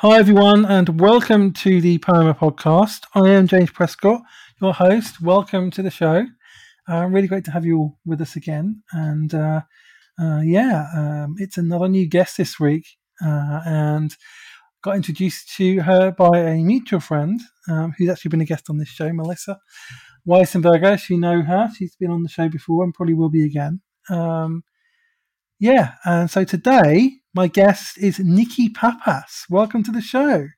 Hi everyone, and welcome to the Poema podcast. I am James Prescott, your host. Welcome to the show. Really great to have you all with us again. And it's another new guest this week, and got introduced to her by a mutual friend who's actually been a guest on this show, Melissa Weissenberger. If you know her, she's been on the show before and probably will be again. And so today my guest is Nikki Pappas. Welcome to the show.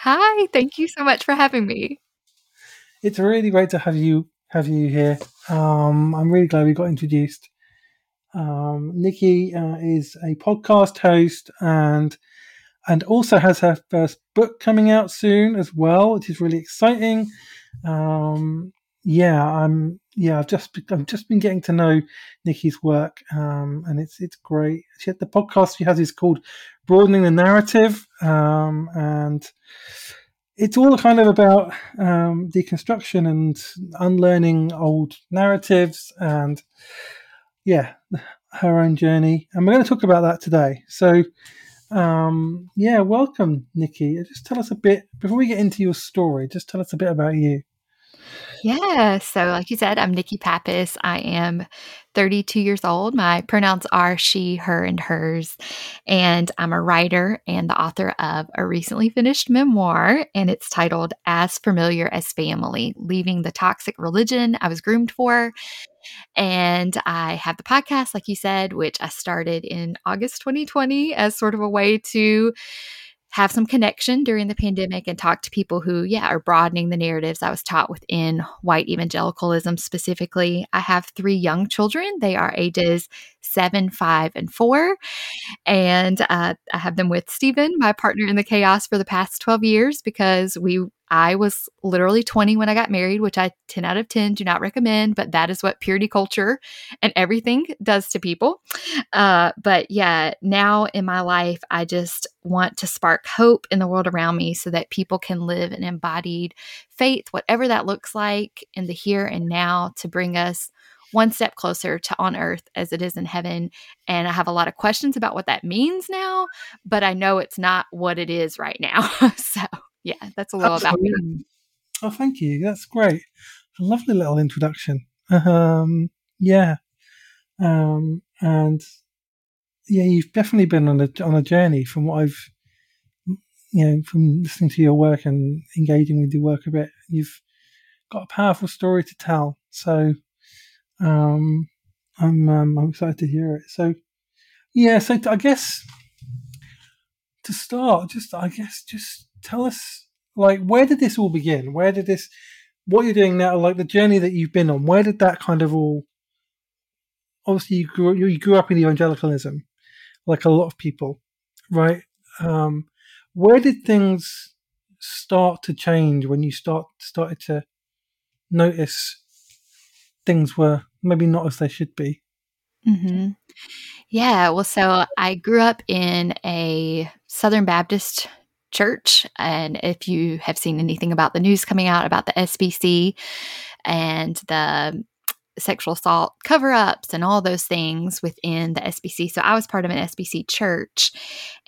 Hi, thank you so much for having me. It's really great to have you here. I'm really glad we got introduced. Nikki is a podcast host and also has her first book coming out soon as well, which is really exciting. I've just been getting to know Nikki's work, and it's great. She had the podcast she has is called Broadening the Narrative, and it's all kind of about deconstruction and unlearning old narratives, and her own journey. And we're going to talk about that today. So, welcome, Nikki. Just tell us a bit before we get into your story. Just tell us a bit about you. Yeah. So like you said, I'm Nikki Pappas. I am 32 years old. My pronouns are she, her, and hers. And I'm a writer and the author of a recently finished memoir, and it's titled As Familiar as Family, Leaving the Toxic Religion I Was Groomed for. And I have the podcast, like you said, which I started in August 2020 as sort of a way to have some connection during the pandemic and talk to people who, are broadening the narratives I was taught within white evangelicalism specifically. I have 3 young children. They are ages 7, 5, and 4. And I have them with Stephen, my partner in the chaos, for the past 12 years because I was literally 20 when I got married, which I 10 out of 10 do not recommend, but that is what purity culture and everything does to people. Now in my life, I just want to spark hope in the world around me so that people can live an embodied faith, whatever that looks like, in the here and now, to bring us one step closer to on earth as it is in heaven. And I have a lot of questions about what that means now, but I know it's not what it is right now. So. Yeah, that's a little Absolutely. About me. Oh, thank you. That's great. A lovely little introduction. You've definitely been on a journey from what I've, from listening to your work and engaging with your work a bit. You've got a powerful story to tell. So I'm excited to hear it. So, so I guess to start, tell us, where did this all begin? What you're doing now, the journey that you've been on, where did that kind of all, obviously you grew up in evangelicalism, like a lot of people, right? Where did things start to change when you started to notice things were maybe not as they should be? Mm-hmm. Yeah, well, so I grew up in a Southern Baptist church. And if you have seen anything about the news coming out about the SBC and the sexual assault cover-ups and all those things within the SBC. So I was part of an SBC church.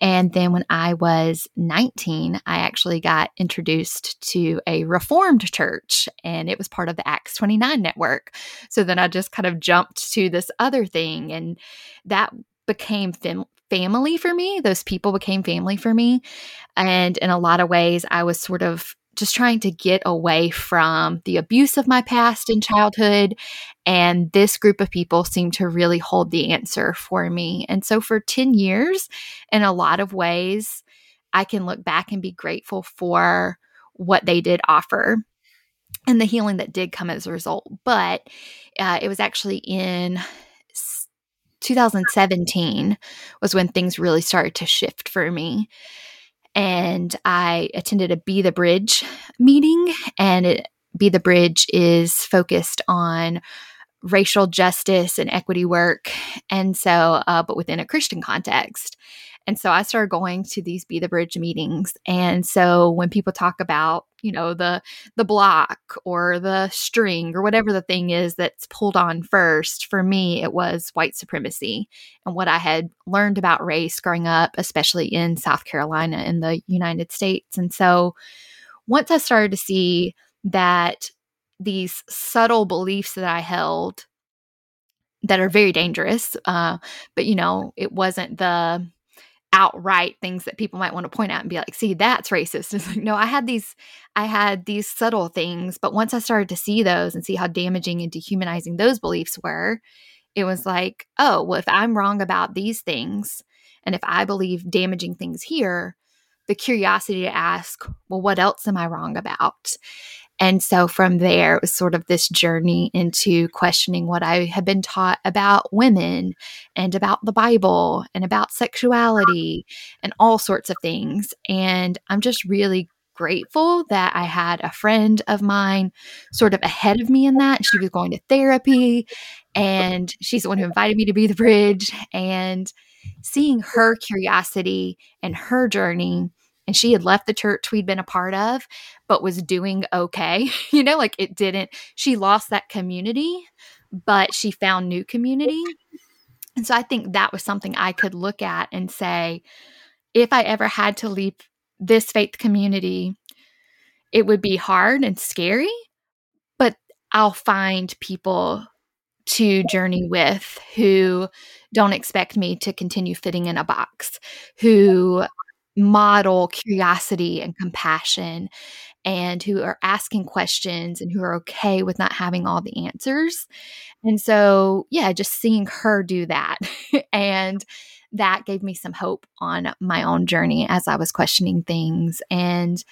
And then when I was 19, I actually got introduced to a Reformed church, and it was part of the Acts 29 network. So then I just kind of jumped to this other thing, and that became family for me. Those people became family for me. And in a lot of ways, I was sort of just trying to get away from the abuse of my past in childhood. And this group of people seemed to really hold the answer for me. And so for 10 years, in a lot of ways, I can look back and be grateful for what they did offer and the healing that did come as a result. But it was actually in 2017 was when things really started to shift for me. And I attended a Be the Bridge meeting, and Be the Bridge is focused on racial justice and equity work, and so, but within a Christian context. And so I started going to these Be the Bridge meetings. And so when people talk about you know, the block or the string or whatever the thing is that's pulled on first. For me, it was white supremacy and what I had learned about race growing up, especially in South Carolina in the United States. And so once I started to see that these subtle beliefs that I held that are very dangerous, but, you know, it wasn't the outright things that people might want to point out and be like, see, that's racist. It's like, no, I had these subtle things. But once I started to see those and see how damaging and dehumanizing those beliefs were, it was like, oh, well, if I'm wrong about these things, and if I believe damaging things here, the curiosity to ask, well, what else am I wrong about? And so from there, it was sort of this journey into questioning what I had been taught about women and about the Bible and about sexuality and all sorts of things. And I'm just really grateful that I had a friend of mine sort of ahead of me in that. She was going to therapy, and she's the one who invited me to Be the Bridge. And seeing her curiosity and her journey. And she had left the church we'd been a part of, but was doing okay. You know, like it didn't, she lost that community, but she found new community. And so I think that was something I could look at and say, if I ever had to leave this faith community, it would be hard and scary, but I'll find people to journey with who don't expect me to continue fitting in a box, who model curiosity and compassion, and who are asking questions and who are okay with not having all the answers. And so, yeah, just seeing her do that. And that gave me some hope on my own journey as I was questioning things. And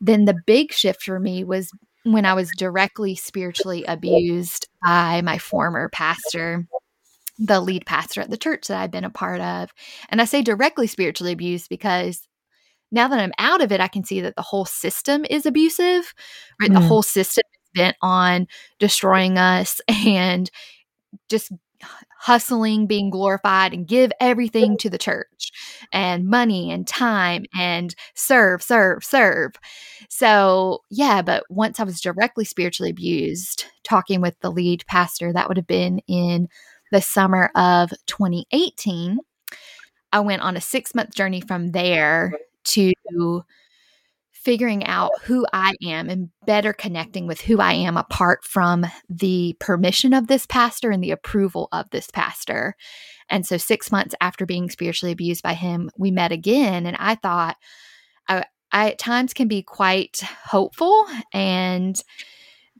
then the big shift for me was when I was directly spiritually abused by my former pastor, the lead pastor at the church that I've been a part of. And I say directly spiritually abused because now that I'm out of it, I can see that the whole system is abusive, right? Mm. The whole system is bent on destroying us and just hustling, being glorified, and give everything to the church and money and time and serve. So yeah, but once I was directly spiritually abused, talking with the lead pastor, that would have been in the summer of 2018, I went on a 6-month journey from there to figuring out who I am and better connecting with who I am apart from the permission of this pastor and the approval of this pastor. And so 6 months after being spiritually abused by him, we met again. And I thought I at times can be quite hopeful and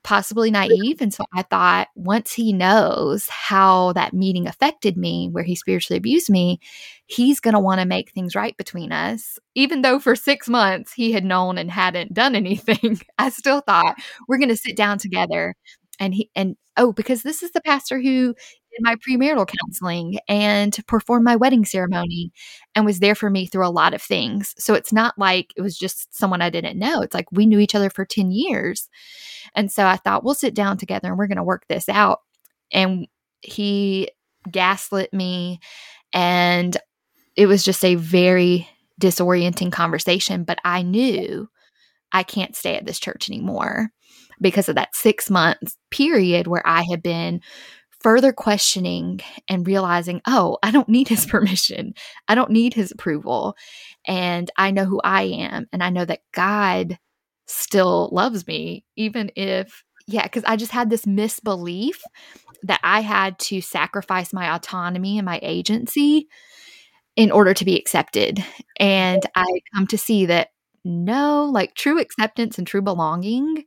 possibly naive. And so I thought once he knows how that meeting affected me, where he spiritually abused me, he's going to want to make things right between us. Even though for 6 months he had known and hadn't done anything, I still thought we're going to sit down together. Because this is the pastor who did my premarital counseling and performed my wedding ceremony and was there for me through a lot of things. So it's not like it was just someone I didn't know. It's like we knew each other for 10 years. And so I thought, we'll sit down together and we're going to work this out. And he gaslit me. And it was just a very disorienting conversation. But I knew I can't stay at this church anymore because of that 6 month period where I had been further questioning and realizing, oh, I don't need his permission. I don't need his approval. And I know who I am. And I know that God still loves me, even if, because I just had this misbelief that I had to sacrifice my autonomy and my agency in order to be accepted. And I come to see that no, like true acceptance and true belonging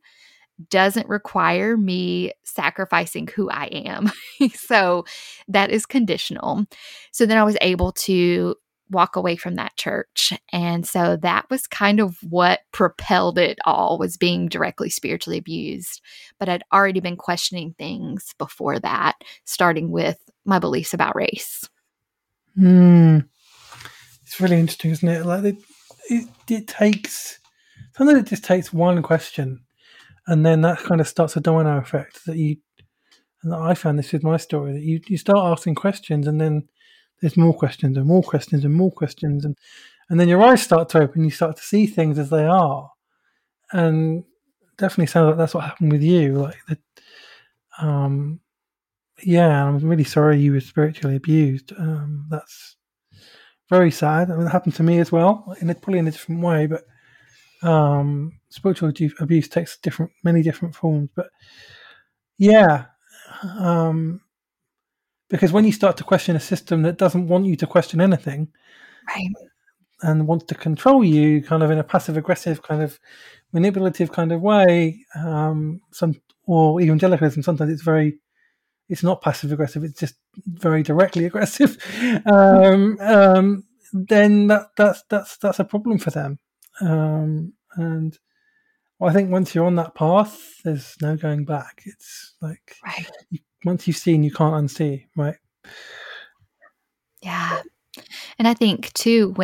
doesn't require me sacrificing who I am. So that is conditional. So then I was able to walk away from that church. And so that was kind of what propelled it all, was being directly spiritually abused. But I'd already been questioning things before that, starting with my beliefs about race. It's really interesting, isn't it? Like it takes, sometimes it just takes one question. And then that kind of starts a domino effect and I found this with my story, that you start asking questions and then there's more questions and more questions and more questions. And then your eyes start to open, you start to see things as they are. And definitely sounds like that's what happened with you. Like, I'm really sorry you were spiritually abused. That's very sad. I mean, it happened to me as well, probably in a different way. But spiritual abuse takes many different forms. But yeah, because when you start to question a system that doesn't want you to question anything, right, and wants to control you, kind of in a passive-aggressive kind of manipulative kind of way, or evangelicalism, sometimes it's not passive-aggressive, it's just very directly aggressive. Then that's a problem for them. And I think once you're on that path, there's no going back. It's like, right, once you've seen, you can't unsee, right? Yeah. And I think too,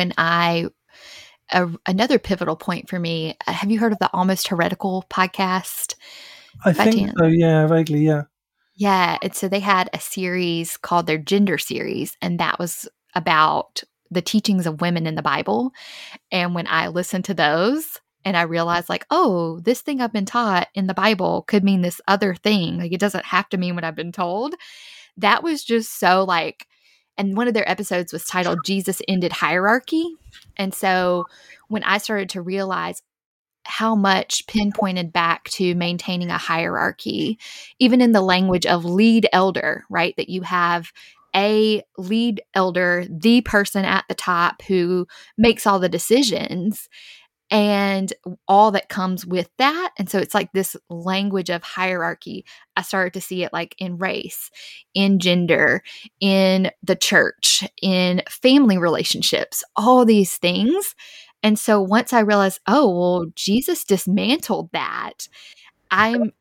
another pivotal point for me, have you heard of the Almost Heretical podcast? I think so, yeah, vaguely, yeah. Yeah, and so they had a series called their Gender Series, and that was about the teachings of women in the Bible. And when I listened to those, and I realized, like, oh, this thing I've been taught in the Bible could mean this other thing. Like, it doesn't have to mean what I've been told. That was just so, like, and one of their episodes was titled Jesus Ended Hierarchy. And so when I started to realize how much pinpointed back to maintaining a hierarchy, even in the language of lead elder, right, that you have a lead elder, the person at the top who makes all the decisions and all that comes with that. And so it's like this language of hierarchy. I started to see it like in race, in gender, in the church, in family relationships, all these things. And so once I realized, oh, well, Jesus dismantled that, I'm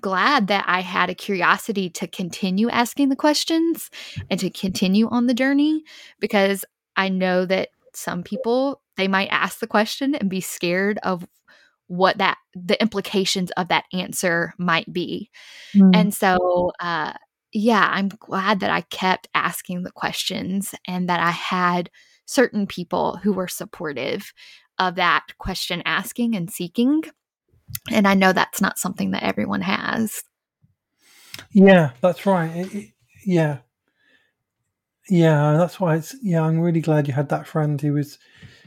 glad that I had a curiosity to continue asking the questions and to continue on the journey, because I know that some people, they might ask the question and be scared of what the implications of that answer might be. Mm. And so, I'm glad that I kept asking the questions and that I had certain people who were supportive of that question asking and seeking. And I know that's not something that everyone has. Yeah, that's right. Yeah. Yeah, that's why I'm really glad you had that friend who was,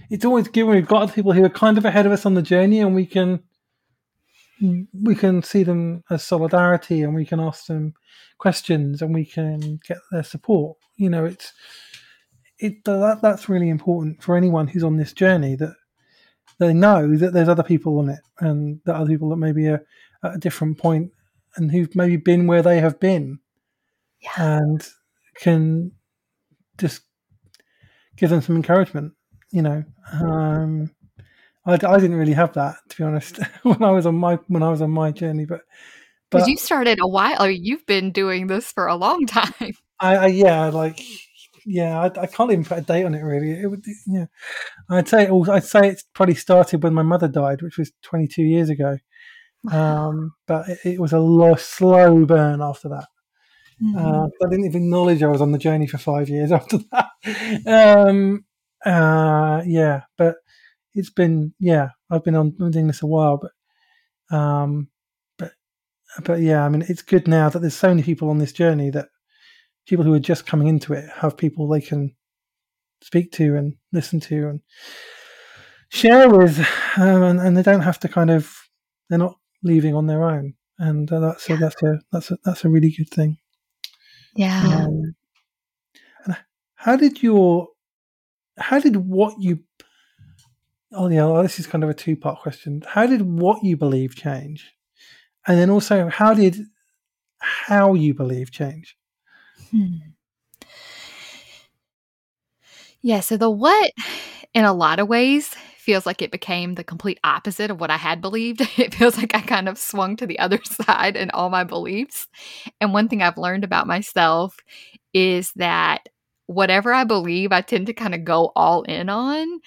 it's always good when we've got other people who are kind of ahead of us on the journey, and we can see them as solidarity, and we can ask them questions, and we can get their support. You know, that's really important for anyone who's on this journey, that they know that there's other people on it, and that other people that maybe are at a different point and who've maybe been where they have been, and can just give them some encouragement. You know, I didn't really have that, to be honest, when I was on my journey. But you started a while, or you've been doing this for a long time. I can't even put a date on it, really. I'd say it probably started when my mother died, which was 22 years ago. Wow. But it was a slow burn after that. Mm-hmm. I didn't even acknowledge I was on the journey for 5 years after that. But it's been, I've been doing this a while, but yeah, I mean, it's good now that there's so many people on this journey, that people who are just coming into it have people they can speak to and listen to and share with, and they don't have to they're not leaving on their own, and that's a really good thing. Yeah. And this is kind of a two-part question. How did what you believe change, and then also how did how you believe change? Yeah, so the what, in a lot of ways, feels like it became the complete opposite of what I had believed. It feels like I kind of swung to the other side in all my beliefs. And one thing I've learned about myself is that whatever I believe, I tend to kind of go all in on.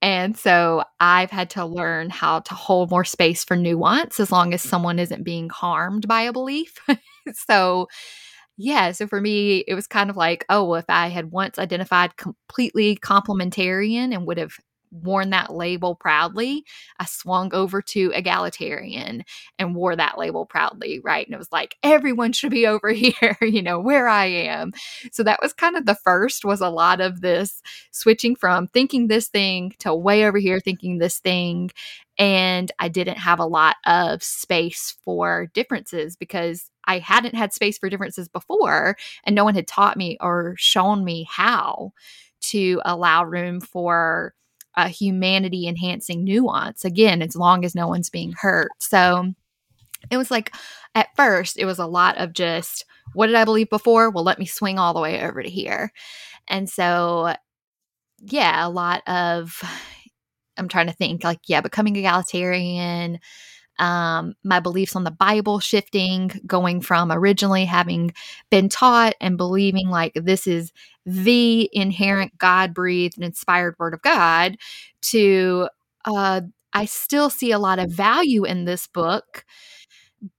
And so I've had to learn how to hold more space for nuance, as long as someone isn't being harmed by a belief. So for me, it was kind of like, oh, well, if I had once identified completely complementarian and would have worn that label proudly, I swung over to egalitarian and wore that label proudly, right? And it was like, everyone should be over here, you know, where I am. So that was kind of the first, was a lot of this switching from thinking this thing to way over here thinking this thing. And I didn't have a lot of space for differences because I hadn't had space for differences before, and no one had taught me or shown me how to allow room for a humanity-enhancing nuance, again, as long as no one's being hurt. So it was like, at first, it was a lot of just, what did I believe before? Well, let me swing all the way over to here. And so, yeah, a lot of, I'm trying to think, like, yeah, becoming egalitarian, my beliefs on the Bible shifting, going from originally having been taught and believing like this is the inherent God-breathed and inspired word of God to I still see a lot of value in this book,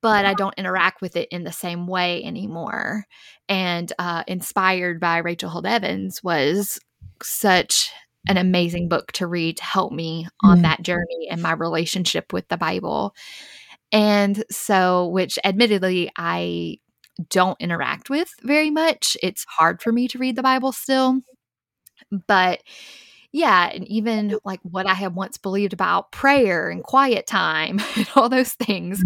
but I don't interact with it in the same way anymore. And Inspired by Rachel Held Evans was such an amazing book to read to help me on that journey and my relationship with the Bible. And so, which admittedly I don't interact with very much. It's hard for me to read the Bible still. But yeah, and even like what I had once believed about prayer and quiet time and all those things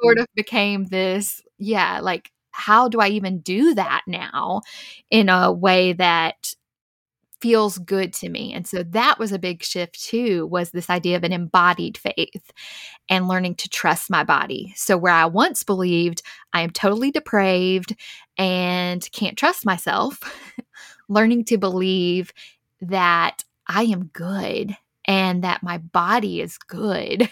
sort of became this, like, how do I even do that now in a way that feels good to me? And so that was a big shift too, was this idea of an embodied faith and learning to trust my body. So where I once believed I am totally depraved and can't trust myself, learning to believe that I am good and that my body is good,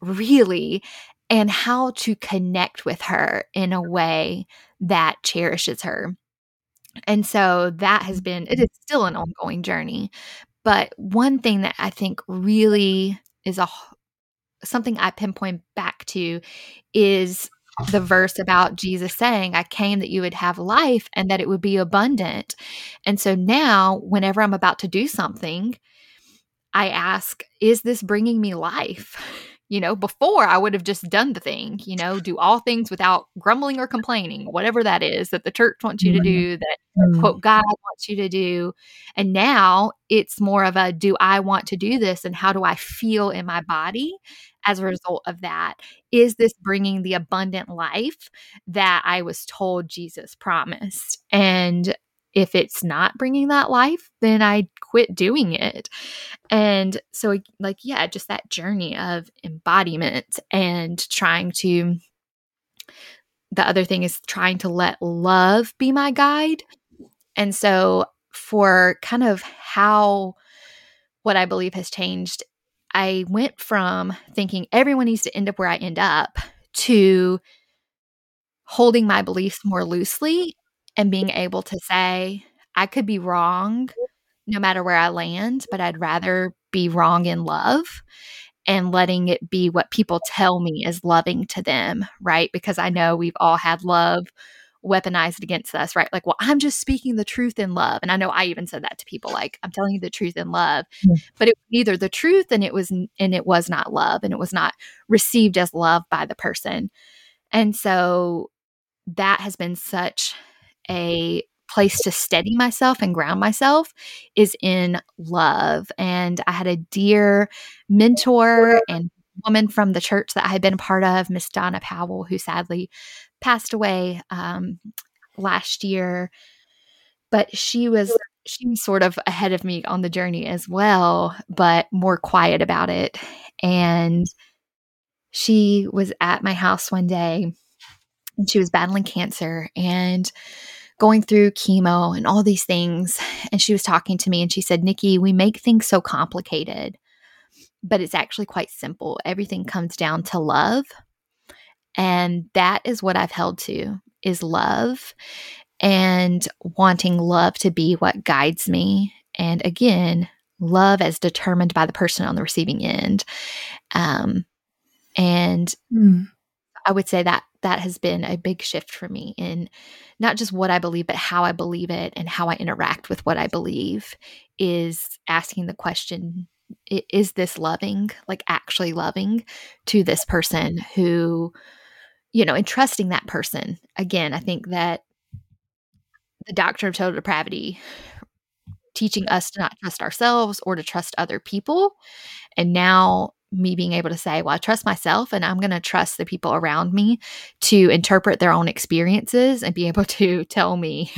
really, and how to connect with her in a way that cherishes her. And so that has been, it is still an ongoing journey. But one thing that I think really is something I pinpoint back to is the verse about Jesus saying, I came that you would have life and that it would be abundant. And so now whenever I'm about to do something, I ask, is this bringing me life? You know, before I would have just done the thing, you know, do all things without grumbling or complaining, whatever that is that the church wants you to do, that quote God wants you to do. And now it's more of a, do I want to do this? And how do I feel in my body as a result of that? Is this bringing the abundant life that I was told Jesus promised? And if it's not bringing that life, then I quit doing it. And so, like, yeah, just that journey of embodiment and trying to, the other thing is trying to let love be my guide. And so for kind of how what I believe has changed, I went from thinking everyone needs to end up where I end up to holding my beliefs more loosely and being able to say, I could be wrong no matter where I land, but I'd rather be wrong in love and letting it be what people tell me is loving to them, right? Because I know we've all had love weaponized against us, right? Like, well, I'm just speaking the truth in love. And I know I even said that to people, like, I'm telling you the truth in love, but it was neither the truth and it was not love, and it was not received as love by the person. And so that has been such a place to steady myself and ground myself is in love. And I had a dear mentor and woman from the church that I had been a part of, Miss Donna Powell, who sadly passed away last year. But she was sort of ahead of me on the journey as well, but more quiet about it. And she was at my house one day, and she was battling cancer and going through chemo and all these things. And she was talking to me and she said, Nikki, we make things so complicated, but it's actually quite simple. Everything comes down to love. And that is what I've held to, is love and wanting love to be what guides me. And again, love as determined by the person on the receiving end. I would say that has been a big shift for me in not just what I believe, but how I believe it and how I interact with what I believe, is asking the question, is this loving, like actually loving to this person who, you know, and trusting that person. Again, I think that the doctrine of total depravity teaching us to not trust ourselves or to trust other people. And now me being able to say, well, I trust myself and I'm going to trust the people around me to interpret their own experiences and be able to tell me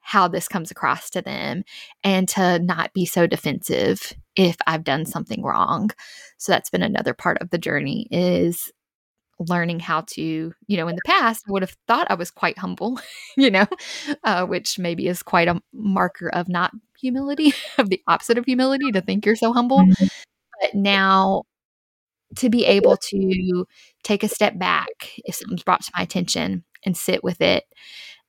how this comes across to them and to not be so defensive if I've done something wrong. So that's been another part of the journey, is learning how to, you know, in the past, I would have thought I was quite humble, you know, which maybe is quite a marker of not humility, of the opposite of humility, to think you're so humble. Mm-hmm. But now to be able to take a step back if something's brought to my attention and sit with it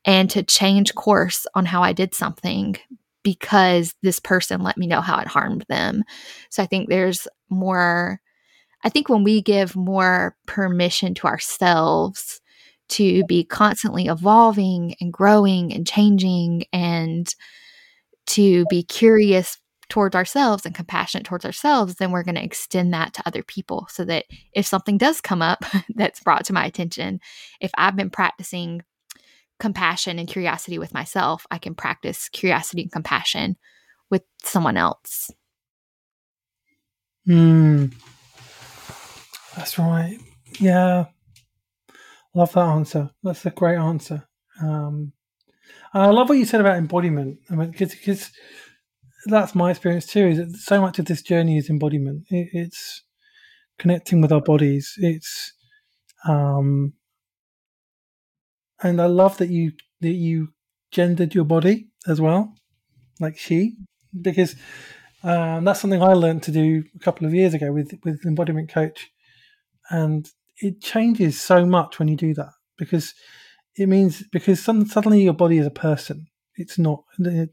and to change course on how I did something because this person let me know how it harmed them. So I think there's more, I think when we give more permission to ourselves to be constantly evolving and growing and changing and to be curious towards ourselves and compassionate towards ourselves, then we're going to extend that to other people, so that if something does come up that's brought to my attention, if I've been practicing compassion and curiosity with myself, I can practice curiosity and compassion with someone else. That's right. Yeah. Love that answer. That's a great answer. I love what you said about embodiment. I mean, because that's my experience too, is that so much of this journey is embodiment. It's connecting with our bodies. It's, and I love that you gendered your body as well, like she, because that's something I learned to do a couple of years ago with embodiment coach. And it changes so much when you do that, because it means, suddenly your body is a person. It's not, you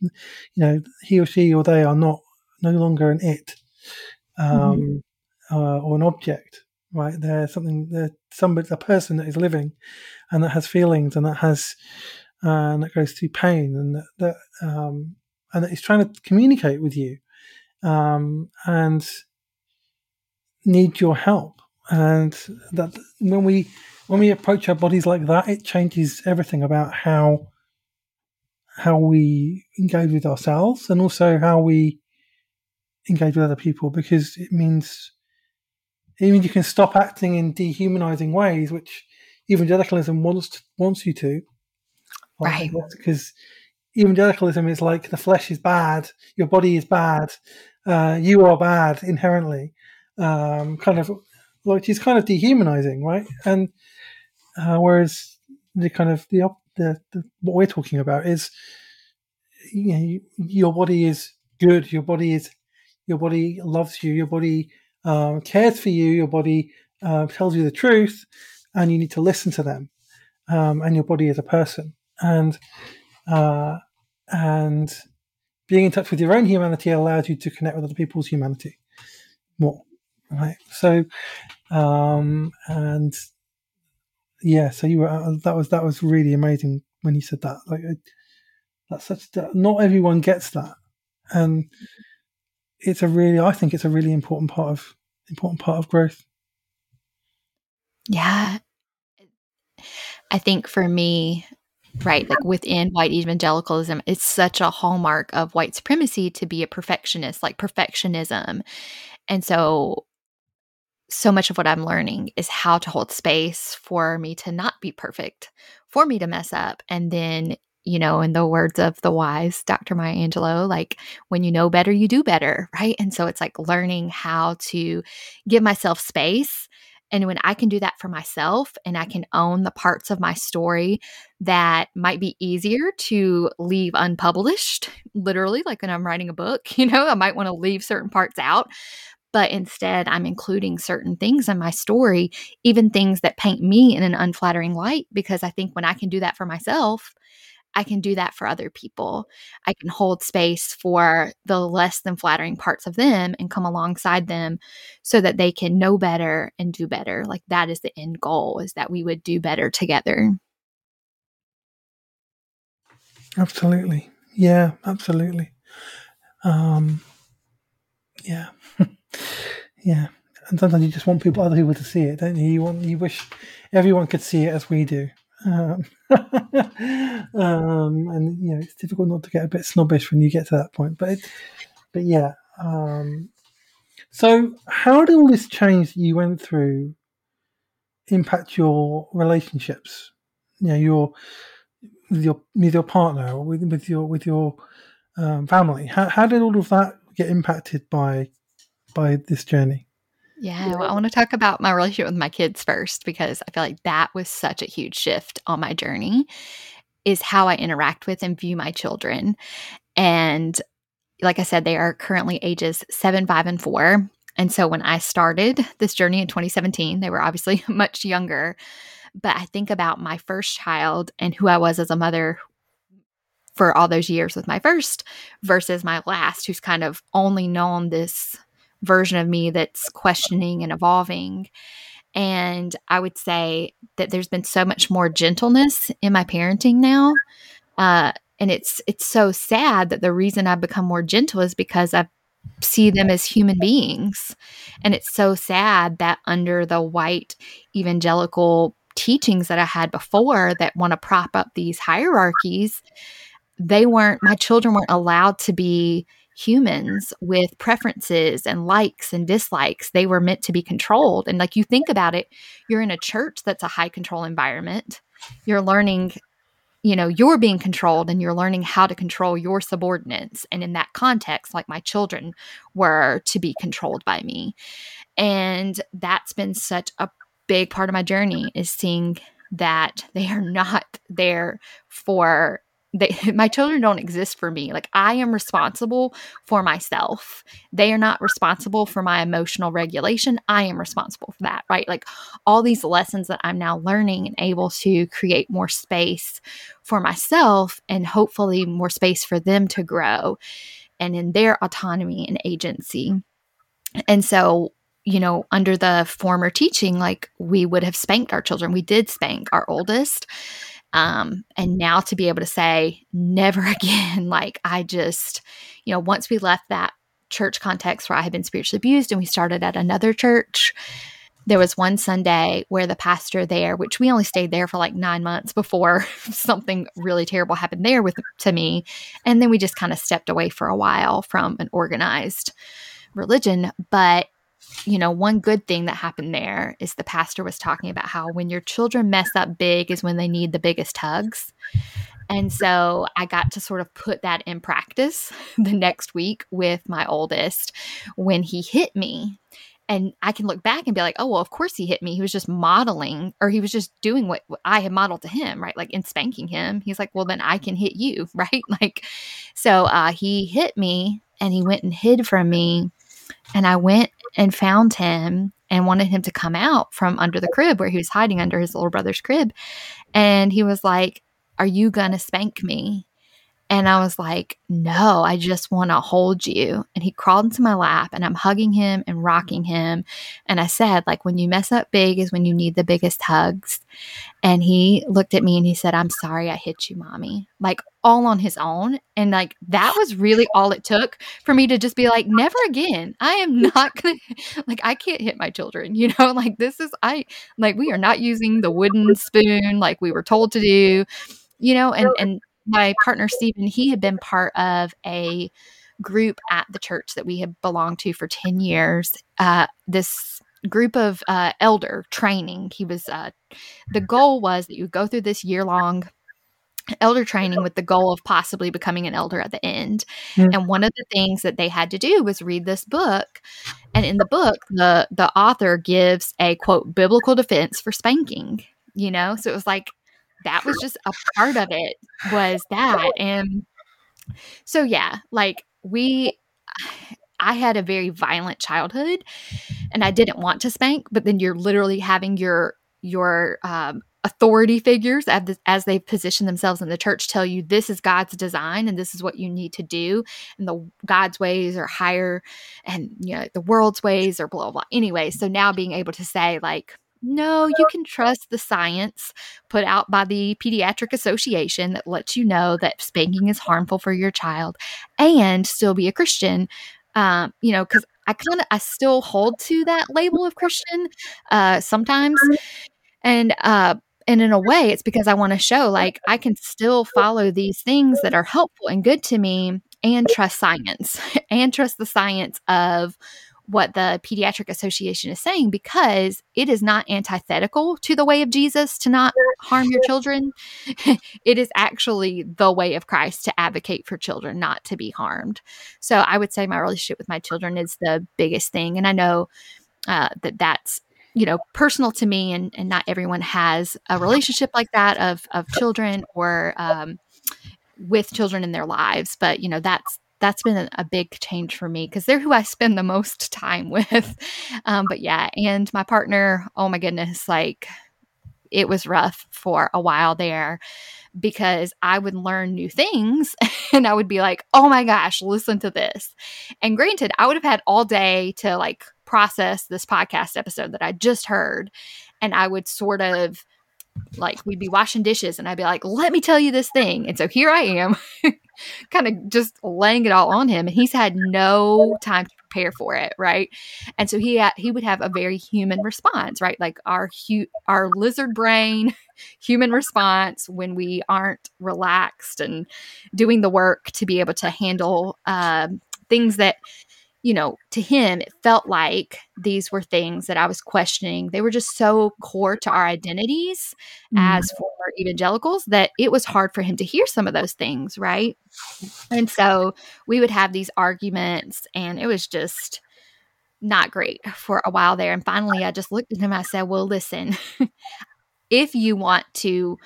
know, he or she or they are no longer an it or an object, right? They're something, a person that is living and that has feelings and that has, and that goes through pain and that that is trying to communicate with you and need your help. And that when we approach our bodies like that, it changes everything about how we engage with ourselves and also how we engage with other people, because it means you can stop acting in dehumanizing ways, which evangelicalism wants you to. Right. Because evangelicalism is like the flesh is bad, your body is bad, you are bad inherently, Like, she's kind of dehumanizing, right? And whereas the what we're talking about is, you know, your body is good, your body loves you, your body cares for you, your body tells you the truth, and you need to listen to them. And your body is a person, and being in touch with your own humanity allows you to connect with other people's humanity more. Right. So, so you were, that was really amazing when you said that. Like, not everyone gets that. And it's I think it's a really important part of growth. Yeah. I think for me, right, like within white evangelicalism, it's such a hallmark of white supremacy to be a perfectionist, like perfectionism. And so much of what I'm learning is how to hold space for me to not be perfect, for me to mess up. And then, you know, in the words of the wise Dr. Maya Angelou, like, when you know better, you do better, right? And so it's like learning how to give myself space. And when I can do that for myself and I can own the parts of my story that might be easier to leave unpublished, literally, like when I'm writing a book, you know, I might want to leave certain parts out. But instead, I'm including certain things in my story, even things that paint me in an unflattering light, because I think when I can do that for myself, I can do that for other people. I can hold space for the less than flattering parts of them and come alongside them so that they can know better and do better. Like, that is the end goal, is that we would do better together. Absolutely. Yeah, absolutely. Yeah. Yeah. And sometimes you just want other people to see it, don't you? You wish everyone could see it as we do. And you know, it's difficult not to get a bit snobbish when you get to that point. But yeah. So how did all this change that you went through impact your relationships? You know, with your partner, or with your family. How did all of that get impacted by this journey? Yeah, well, I want to talk about my relationship with my kids first, because I feel like that was such a huge shift on my journey, is how I interact with and view my children. And like I said, they are currently ages 7, 5, and 4. And so when I started this journey in 2017, they were obviously much younger. But I think about my first child and who I was as a mother for all those years with my first versus my last, who's kind of only known this version of me that's questioning and evolving. And I would say that there's been so much more gentleness in my parenting now. And it's so sad that the reason I've become more gentle is because I see them as human beings. And it's so sad that under the white evangelical teachings that I had before that want to prop up these hierarchies, my children weren't allowed to be humans with preferences and likes and dislikes. They were meant to be controlled. And like, you think about it, you're in a church that's a high control environment. You're learning, you know, you're being controlled and you're learning how to control your subordinates. And in that context, like, my children were to be controlled by me. And that's been such a big part of my journey, is seeing that they are not there for... my children don't exist for me. Like, I am responsible for myself. They are not responsible for my emotional regulation. I am responsible for that, right? Like, all these lessons that I'm now learning and able to create more space for myself, and hopefully more space for them to grow and in their autonomy and agency. And so, you know, under the former teaching, like, we would have spanked our children. We did spank our oldest. And now to be able to say never again, like, I just, you know, once we left that church context where I had been spiritually abused and we started at another church, there was one Sunday where the pastor there, which we only stayed there for like 9 months before something really terrible happened there to me. And then we just kind of stepped away for a while from an organized religion. But you know, one good thing that happened there is the pastor was talking about how when your children mess up big is when they need the biggest hugs. And so I got to sort of put that in practice the next week with my oldest when he hit me. And I can look back and be like, oh, well, of course he hit me. He was just modeling, or he was just doing what I had modeled to him, right? Like, in spanking him, he's like, well, then I can hit you, right? Like, so he hit me and he went and hid from me. And I went and found him and wanted him to come out from under the crib where he was hiding under his little brother's crib. And he was like, are you going to spank me? And I was like, no, I just want to hold you. And he crawled into my lap and I'm hugging him and rocking him. And I said, like, when you mess up big is when you need the biggest hugs. And he looked at me and he said, I'm sorry I hit you, mommy. Like, all on his own. And like, that was really all it took for me to just be like, never again. I am not going to, like, I can't hit my children, you know, like, this is, we are not using the wooden spoon like we were told to do, you know, and my partner, Stephen, he had been part of a group at the church that we had belonged to for 10 years. This group of elder training, the goal was that you would go through this year-long elder training with the goal of possibly becoming an elder at the end. Mm-hmm. And one of the things that they had to do was read this book. And in the book, the author gives a, quote, biblical defense for spanking, you know? So it was like, that was just a part of it, was that. And so, yeah, like, I had a very violent childhood and I didn't want to spank, but then you're literally having your authority figures as they position themselves in the church tell you this is God's design and this is what you need to do. And God's ways are higher and, you know, the world's ways are blah, blah. Anyway, so now being able to say, like, no, you can trust the science put out by the Pediatric Association that lets you know that spanking is harmful for your child and still be a Christian you know, because I still hold to that label of Christian sometimes. And in a way, it's because I want to show, like, I can still follow these things that are helpful and good to me and trust science and trust the science of what the Pediatric Association is saying, because it is not antithetical to the way of Jesus to not harm your children. It is actually the way of Christ to advocate for children not to be harmed. So I would say my relationship with my children is the biggest thing. And I know that's, you know, personal to me, and not everyone has a relationship like that of children or with children in their lives. But, you know, that's been a big change for me because they're who I spend the most time with. But yeah, and my partner, oh my goodness, like it was rough for a while there because I would learn new things and I would be like, oh my gosh, listen to this. And granted, I would have had all day to like process this podcast episode that I just heard. And I would sort of like, we'd be washing dishes and I'd be like, let me tell you this thing. And so here I am kind of just laying it all on him, and he's had no time to prepare for it. Right. And so he would have a very human response, right? Like our lizard brain human response when we aren't relaxed and doing the work to be able to handle things that, you know, to him, it felt like these were things that I was questioning. They were just so core to our identities as former evangelicals that it was hard for him to hear some of those things, right? And so we would have these arguments, and it was just not great for a while there. And finally, I just looked at him. I said, well, listen, if you want to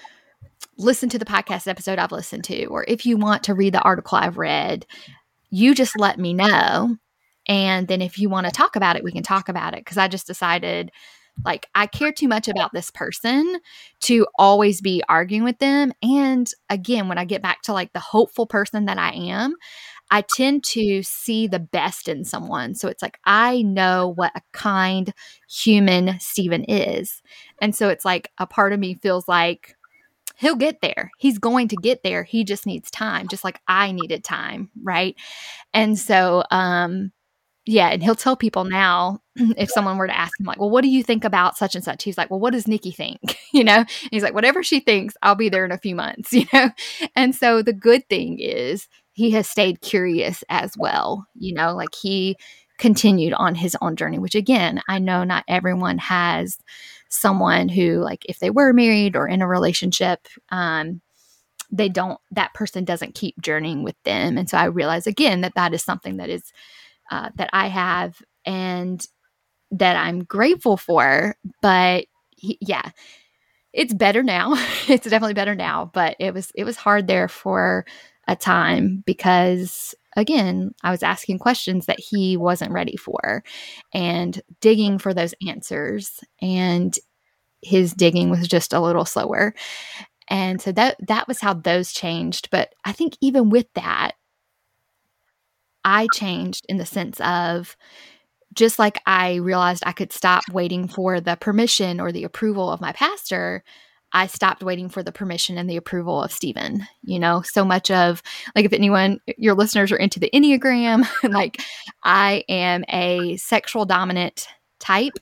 listen to the podcast episode I've listened to, or if you want to read the article I've read, you just let me know. And then if you want to talk about it, we can talk about it. Cause I just decided like I care too much about this person to always be arguing with them. And again, when I get back to like the hopeful person that I am, I tend to see the best in someone. So it's like, I know what a kind human Stephen is. And so it's like a part of me feels like he'll get there. He's going to get there. He just needs time, just like I needed time. Right. And so, yeah, and he'll tell people now, if someone were to ask him, like, well, what do you think about such and such? He's like, well, what does Nikki think? You know, and he's like, whatever she thinks, I'll be there in a few months, you know? And so the good thing is he has stayed curious as well, you know, like he continued on his own journey, which again, I know not everyone has someone who, like, if they were married or in a relationship, that person doesn't keep journeying with them. And so I realize again that is something that is, that I have and that I'm grateful for, but yeah, it's better now. It's definitely better now, but it was hard there for a time because again, I was asking questions that he wasn't ready for and digging for those answers, and his digging was just a little slower. And so that was how those changed. But I think even with that, I changed in the sense of just like I realized I could stop waiting for the permission or the approval of my pastor, I stopped waiting for the permission and the approval of Stephen. You know, so much of like if anyone, your listeners are into the Enneagram, like I am a sexual dominant type.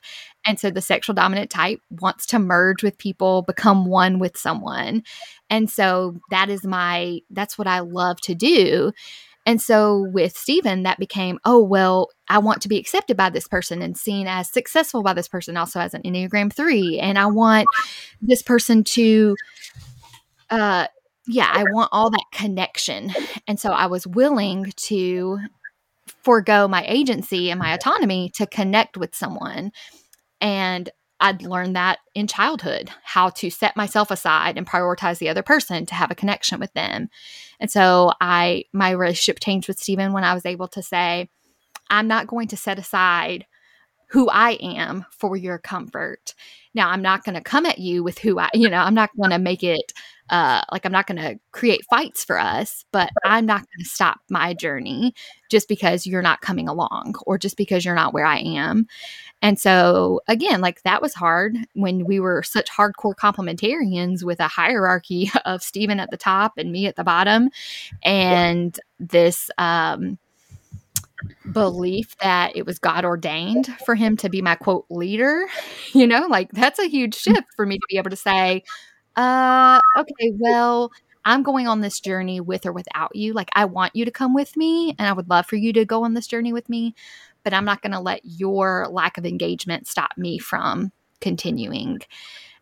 And so the sexual dominant type wants to merge with people, become one with someone. And so that's what I love to do. And so with Stephen, that became, oh, well, I want to be accepted by this person and seen as successful by this person, also as an Enneagram 3. And I want this person to, I want all that connection. And so I was willing to forego my agency and my autonomy to connect with someone. And I'd learned that in childhood, how to set myself aside and prioritize the other person to have a connection with them. And so my relationship changed with Stephen when I was able to say, I'm not going to set aside who I am for your comfort. Now, I'm not going to come at you with I'm not going to make it I'm not going to create fights for us, but I'm not going to stop my journey just because you're not coming along or just because you're not where I am. And so again, like that was hard when we were such hardcore complementarians with a hierarchy of Stephen at the top and me at the bottom. And this, belief that it was God ordained for him to be my, quote, leader, you know, like that's a huge shift for me to be able to say, okay, well, I'm going on this journey with or without you. Like, I want you to come with me and I would love for you to go on this journey with me, but I'm not going to let your lack of engagement stop me from continuing.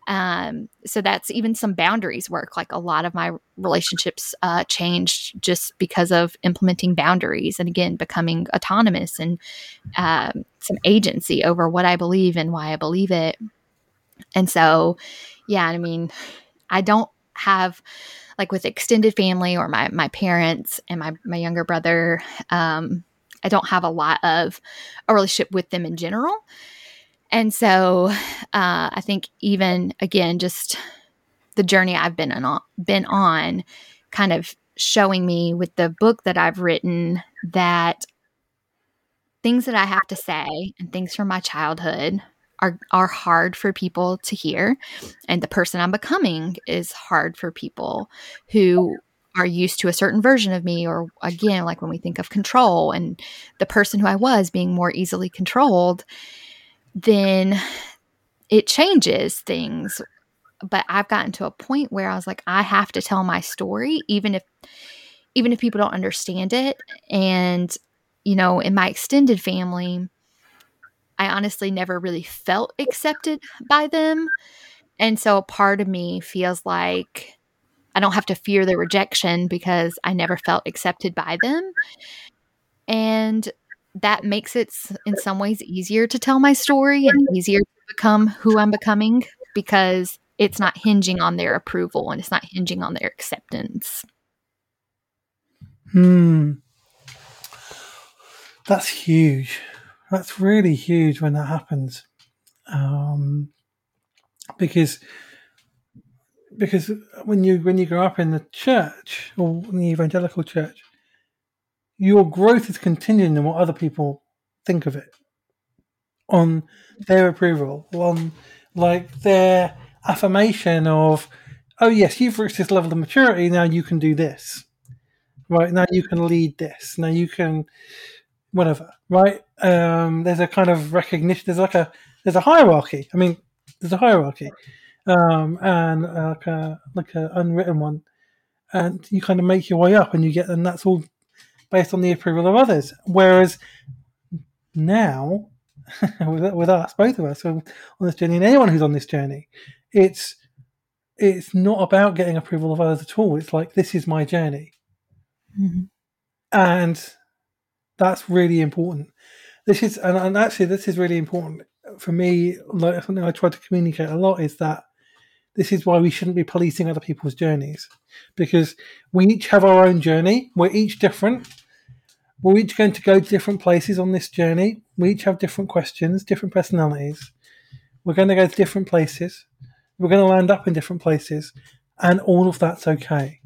So that's even some boundaries work. Like a lot of my relationships changed just because of implementing boundaries and again, becoming autonomous and some agency over what I believe and why I believe it. And so, yeah, I mean, I don't have like with extended family or my parents and my younger brother, I don't have a lot of a relationship with them in general. And so I think even, again, just the journey I've been on kind of showing me with the book that I've written that things that I have to say and things from my childhood are hard for people to hear. And the person I'm becoming is hard for people who are used to a certain version of me, or again, like when we think of control and the person who I was being more easily controlled, then it changes things. But I've gotten to a point where I was like, I have to tell my story, even if people don't understand it. And, you know, in my extended family, I honestly never really felt accepted by them. And so a part of me feels like I don't have to fear the rejection because I never felt accepted by them. And that makes it in some ways easier to tell my story and easier to become who I'm becoming because it's not hinging on their approval and it's not hinging on their acceptance. That's huge. That's really huge when that happens. Because when you grow up in the church or in the evangelical church, your growth is contingent on what other people think of it, on their approval, on like their affirmation of, oh yes, you've reached this level of maturity, now you can do this, right? Now you can lead this, now you can whatever, right? There's a kind of recognition. There's a hierarchy. I mean, there's a hierarchy, and like a unwritten one, and you kind of make your way up, and you get, and that's all based on the approval of others. Whereas now, with us, both of us, on this journey, and anyone who's on this journey, it's not about getting approval of others at all. It's like, this is my journey. Mm-hmm. And that's really important. This is really important for me. Like something I try to communicate a lot is that this is why we shouldn't be policing other people's journeys, because we each have our own journey. We're each different. We're each going to go to different places on this journey. We each have different questions, different personalities. We're going to go to different places. We're going to land up in different places. And all of that's okay.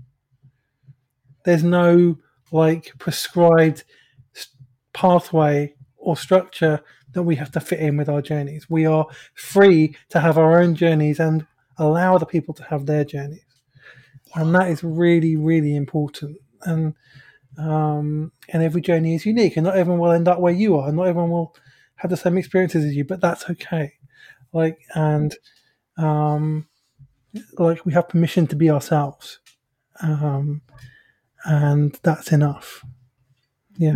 There's no like prescribed pathway or structure that we have to fit in with our journeys. We are free to have our own journeys and allow other people to have their journeys, and that is really, really important. And every journey is unique, and not everyone will end up where you are, and not everyone will have the same experiences as you. But that's okay. Like we have permission to be ourselves, and that's enough. Yeah.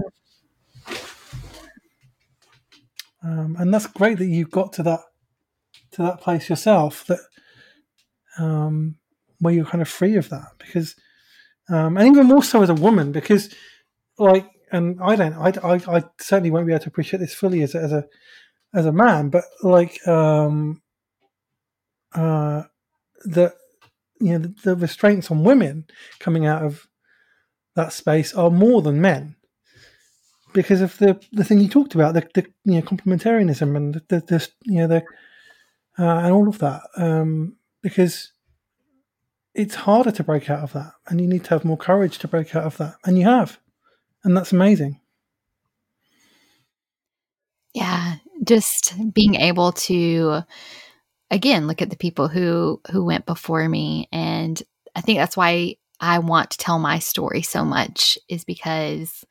And that's great that you've got to that place yourself that. Where you're kind of free of that, because, and even more so as a woman, because, like, and I certainly won't be able to appreciate this fully as a man, but like, the restraints on women coming out of that space are more than men, because of the thing you talked about, the complementarianism and and all of that. Because it's harder to break out of that, and you need to have more courage to break out of that, and you have, and that's amazing. Yeah, just being able to, again, look at the people who went before me, and I think that's why I want to tell my story so much, is because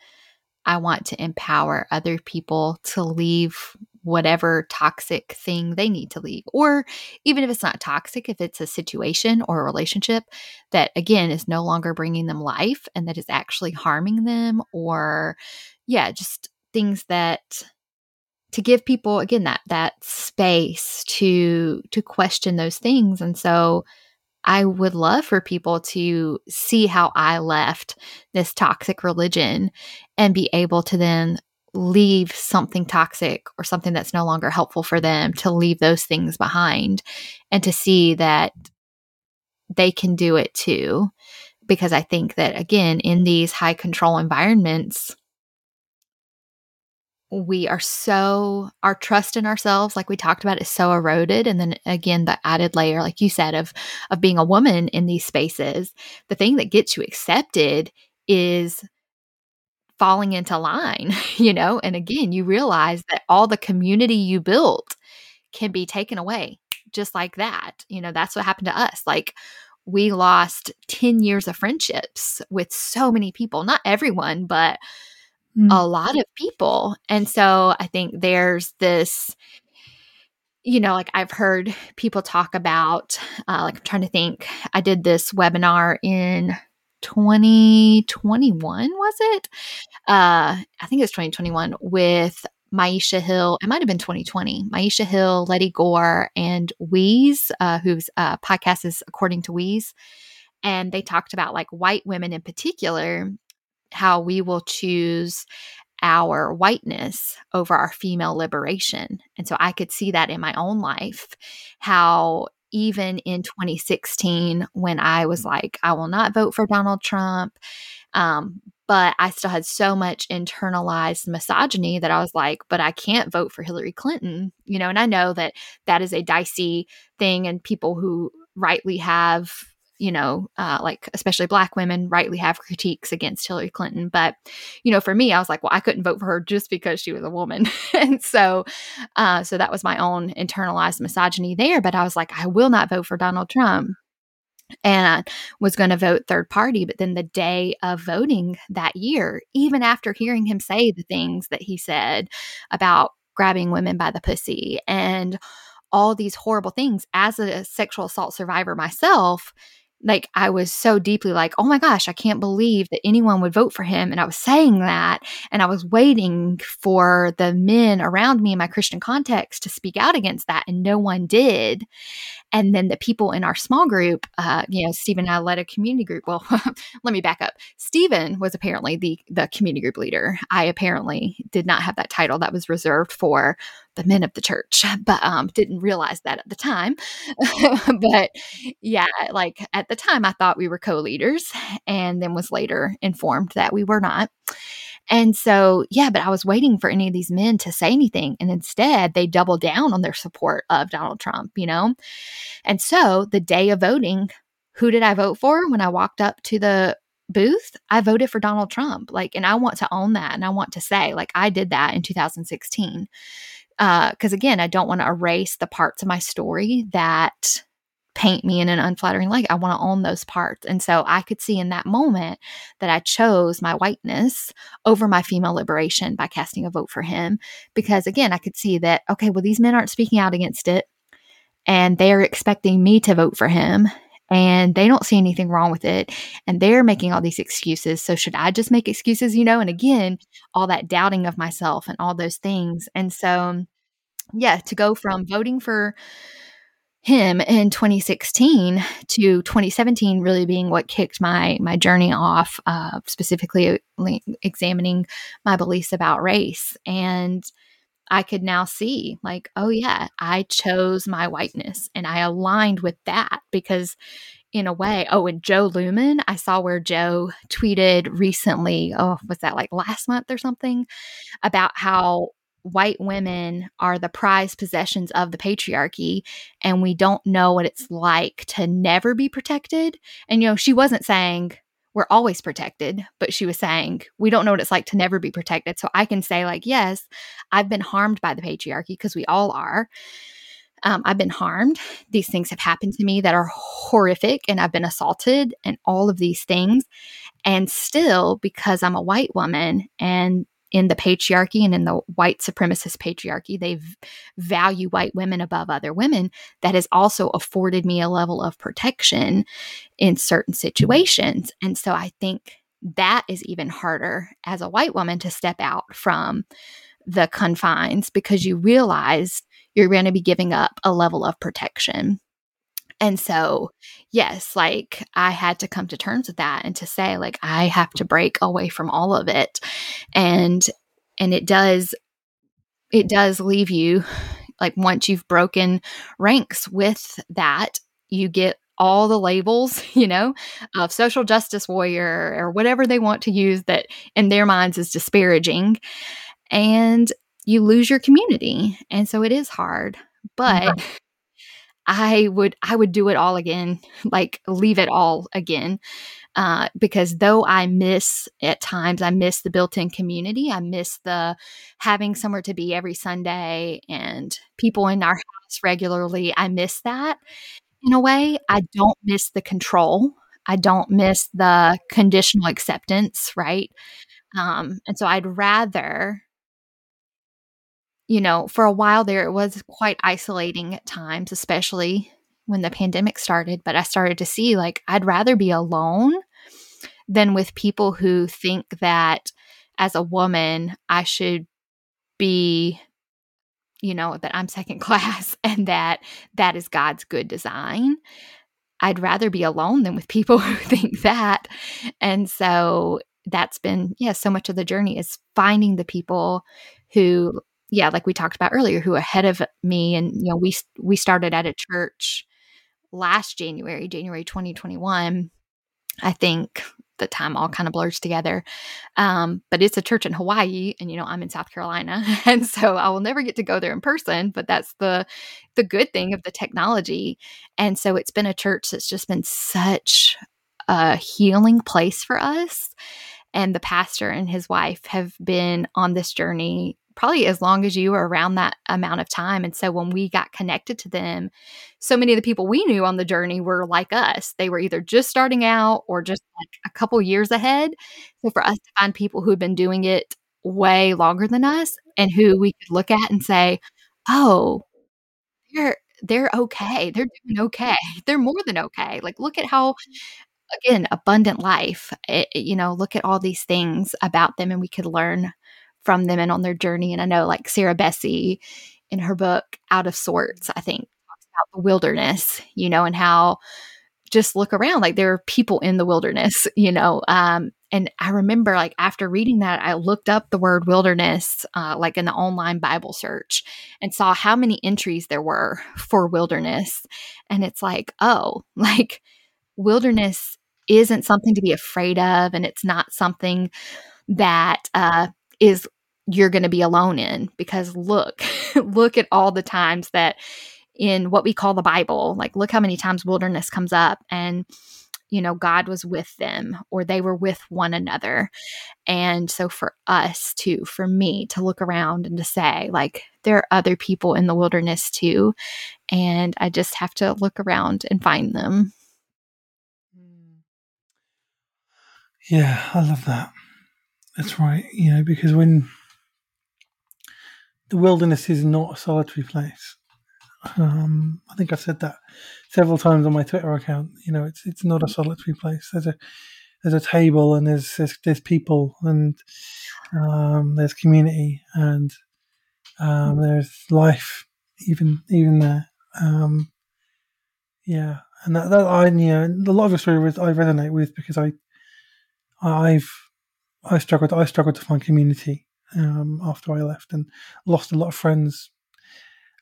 I want to empower other people to leave whatever toxic thing they need to leave. Or even if it's not toxic, if it's a situation or a relationship that, again, is no longer bringing them life and that is actually harming them, or just things that, to give people, again, that space to question those things. And so I would love for people to see how I left this toxic religion and be able to then leave something toxic or something that's no longer helpful for them, to leave those things behind and to see that they can do it too. Because I think that, again, in these high control environments, we are our trust in ourselves, like we talked about, is so eroded. And then again, the added layer, like you said, of being a woman in these spaces, the thing that gets you accepted is falling into line, and again, you realize that all the community you built can be taken away just like that. That's what happened to us. Like, we lost 10 years of friendships with so many people, not everyone, but a lot of people. And so I think there's this, like I've heard people talk about, like I'm trying to think, I did this webinar in 2021, was it? I think it's 2021 with Maisha Hill. It might've been 2020. Maisha Hill, Letty Gore, and Wheeze, whose podcast is According to Wheeze. And they talked about, like, white women in particular, how we will choose our whiteness over our female liberation. And so I could see that in my own life, how even in 2016, when I was like, I will not vote for Donald Trump, but I still had so much internalized misogyny that I was like, but I can't vote for Hillary Clinton, and I know that that is a dicey thing, and people who rightly have, like especially Black women rightly have critiques against Hillary Clinton. But, for me, I was like, well, I couldn't vote for her just because she was a woman. And so, so that was my own internalized misogyny there. But I was like, I will not vote for Donald Trump. And I was going to vote third party. But then the day of voting that year, even after hearing him say the things that he said about grabbing women by the pussy and all these horrible things, as a sexual assault survivor myself, like, I was so deeply like, oh my gosh, I can't believe that anyone would vote for him. And I was saying that, and I was waiting for the men around me in my Christian context to speak out against that. And no one did. And then the people in our small group, Stephen and I led a community group. Well, let me back up. Stephen was apparently the community group leader. I apparently did not have that title. That was reserved for the men of the church, but didn't realize that at the time. But yeah, like at the time, I thought we were co-leaders, and then was later informed that we were not. And so, but I was waiting for any of these men to say anything. And instead, they doubled down on their support of Donald Trump, And so the day of voting, who did I vote for when I walked up to the booth? I voted for Donald Trump. Like, and I want to own that. And I want to say, like, I did that in 2016. Because again, I don't want to erase the parts of my story that paint me in an unflattering light. I want to own those parts. And so I could see in that moment that I chose my whiteness over my female liberation by casting a vote for him. Because again, I could see that, okay, well, these men aren't speaking out against it, and they're expecting me to vote for him, and they don't see anything wrong with it, and they're making all these excuses. So should I just make excuses, And again, all that doubting of myself and all those things. And so, to go from voting for him in 2016 to 2017 really being what kicked my journey off, specifically examining my beliefs about race. And I could now see, like, oh yeah, I chose my whiteness and I aligned with that. Because in a way, and Joe Lumen, I saw where Joe tweeted recently, was that like last month or something, about how white women are the prized possessions of the patriarchy, and we don't know what it's like to never be protected. And, she wasn't saying we're always protected, but she was saying we don't know what it's like to never be protected. So I can say, like, yes, I've been harmed by the patriarchy, because we all are. I've been harmed. These things have happened to me that are horrific, and I've been assaulted and all of these things. And still, because I'm a white woman and in the patriarchy and in the white supremacist patriarchy, they value white women above other women. That has also afforded me a level of protection in certain situations. And so I think that is even harder as a white woman to step out from the confines, because you realize you're going to be giving up a level of protection. And so, yes, like I had to come to terms with that and to say, like, I have to break away from all of it. And it does leave you, like, once you've broken ranks with that, you get all the labels, you know, of social justice warrior or whatever they want to use that in their minds is disparaging, and you lose your community. And so it is hard, but I would do it all again, like leave it all again. Because though I miss the built-in community, I miss the having somewhere to be every Sunday and people in our house regularly. I miss that. In a way, I don't miss the control. I don't miss the conditional acceptance, right? And so I'd rather, you know, for a while there, it was quite isolating at times, especially when the pandemic started. But I started to see, like, I'd rather be alone than with people who think that as a woman, I should be, you know, that I'm second class and that is God's good design. I'd rather be alone than with people who think that. And so that's been, so much of the journey is finding the people who, like we talked about earlier, who are ahead of me. And, you know, we started at a church last January 2021. I think the time all kind of blurs together. But it's a church in Hawaii, and, you know, I'm in South Carolina. And so I will never get to go there in person, but that's the good thing of the technology. And so it's been a church that's just been such a healing place for us. And the pastor and his wife have been on this journey probably as long as you were around that amount of time. And so when we got connected to them, so many of the people we knew on the journey were like us. They were either just starting out or just like a couple years ahead. So for us to find people who had been doing it way longer than us and who we could look at and say, oh, they're okay. They're doing okay. They're more than okay. Like, look at how, again, abundant life, you know, look at all these things about them, and we could learn from them and on their journey. And I know, like, Sarah Bessey in her book, Out of Sorts, I think, talks about the wilderness, you know, and how just look around, like there are people in the wilderness, you know. And I remember, like, after reading that, I looked up the word wilderness, like in the online Bible search, and saw how many entries there were for wilderness. And it's like, oh, like, wilderness isn't something to be afraid of. And it's not something that, is you're going to be alone in, because look at all the times that in what we call the Bible, like, look how many times wilderness comes up, and, you know, God was with them, or they were with one another. And so for me to look around and to say, like, there are other people in the wilderness too, and I just have to look around and find them. Yeah, I love that. That's right, you know, because when the wilderness is not a solitary place, I think I've said that several times on my Twitter account. You know, it's not a solitary place. There's a table, and there's people, and there's community, and there's life even there. And that I, you know, a lot of the story I resonate with, because I struggled to find community after I left, and lost a lot of friends,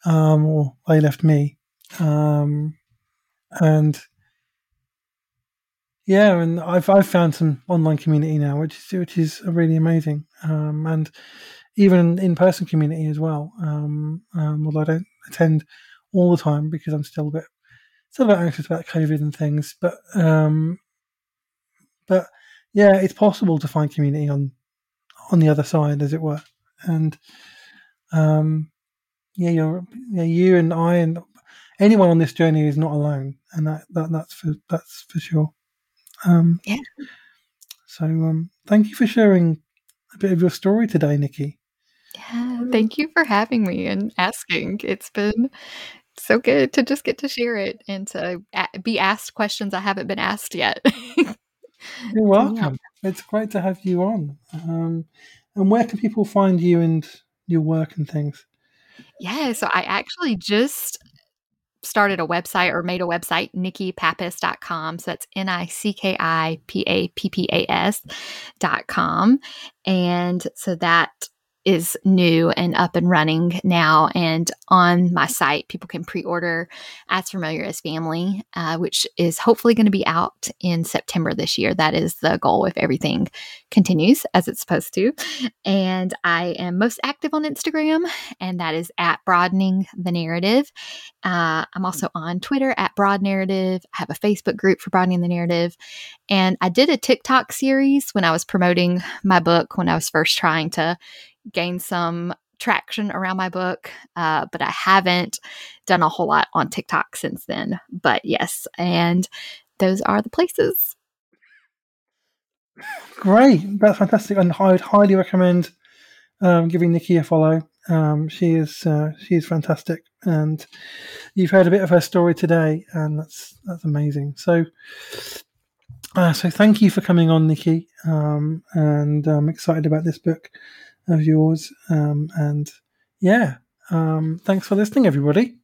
or they left me. And I've found some online community now, which is really amazing. And even in-person community as well. Although I don't attend all the time, because I'm still a bit anxious about COVID and things, but yeah, it's possible to find community on the other side, as it were. And you and I and anyone on this journey is not alone, and that's for sure. Thank you for sharing a bit of your story today, Nikki. Yeah, thank you for having me and asking. It's been so good to just get to share it and to be asked questions I haven't been asked yet. You're welcome. Yeah. It's great to have you on. And where can people find you and your work and things? Yeah, so I actually just started a website or made a website, NikkiPappas.com. So that's NikkiPappas.com. And so that is new and up and running now. And on my site, people can pre-order As Familiar as Family, which is hopefully going to be out in September this year. That is the goal if everything continues as it's supposed to. And I am most active on Instagram, and that is at Broadening the Narrative. I'm also on Twitter at Broad Narrative. I have a Facebook group for Broadening the Narrative. And I did a TikTok series when I was promoting my book, when I was first trying to gain some traction around my book, but I haven't done a whole lot on TikTok since then. But yes, and those are the places. Great. That's fantastic. And I would highly recommend giving Nikki a follow. She is fantastic. And you've heard a bit of her story today, and that's amazing. So thank you for coming on, Nikki. And I'm excited about this book of yours. Thanks for listening, everybody.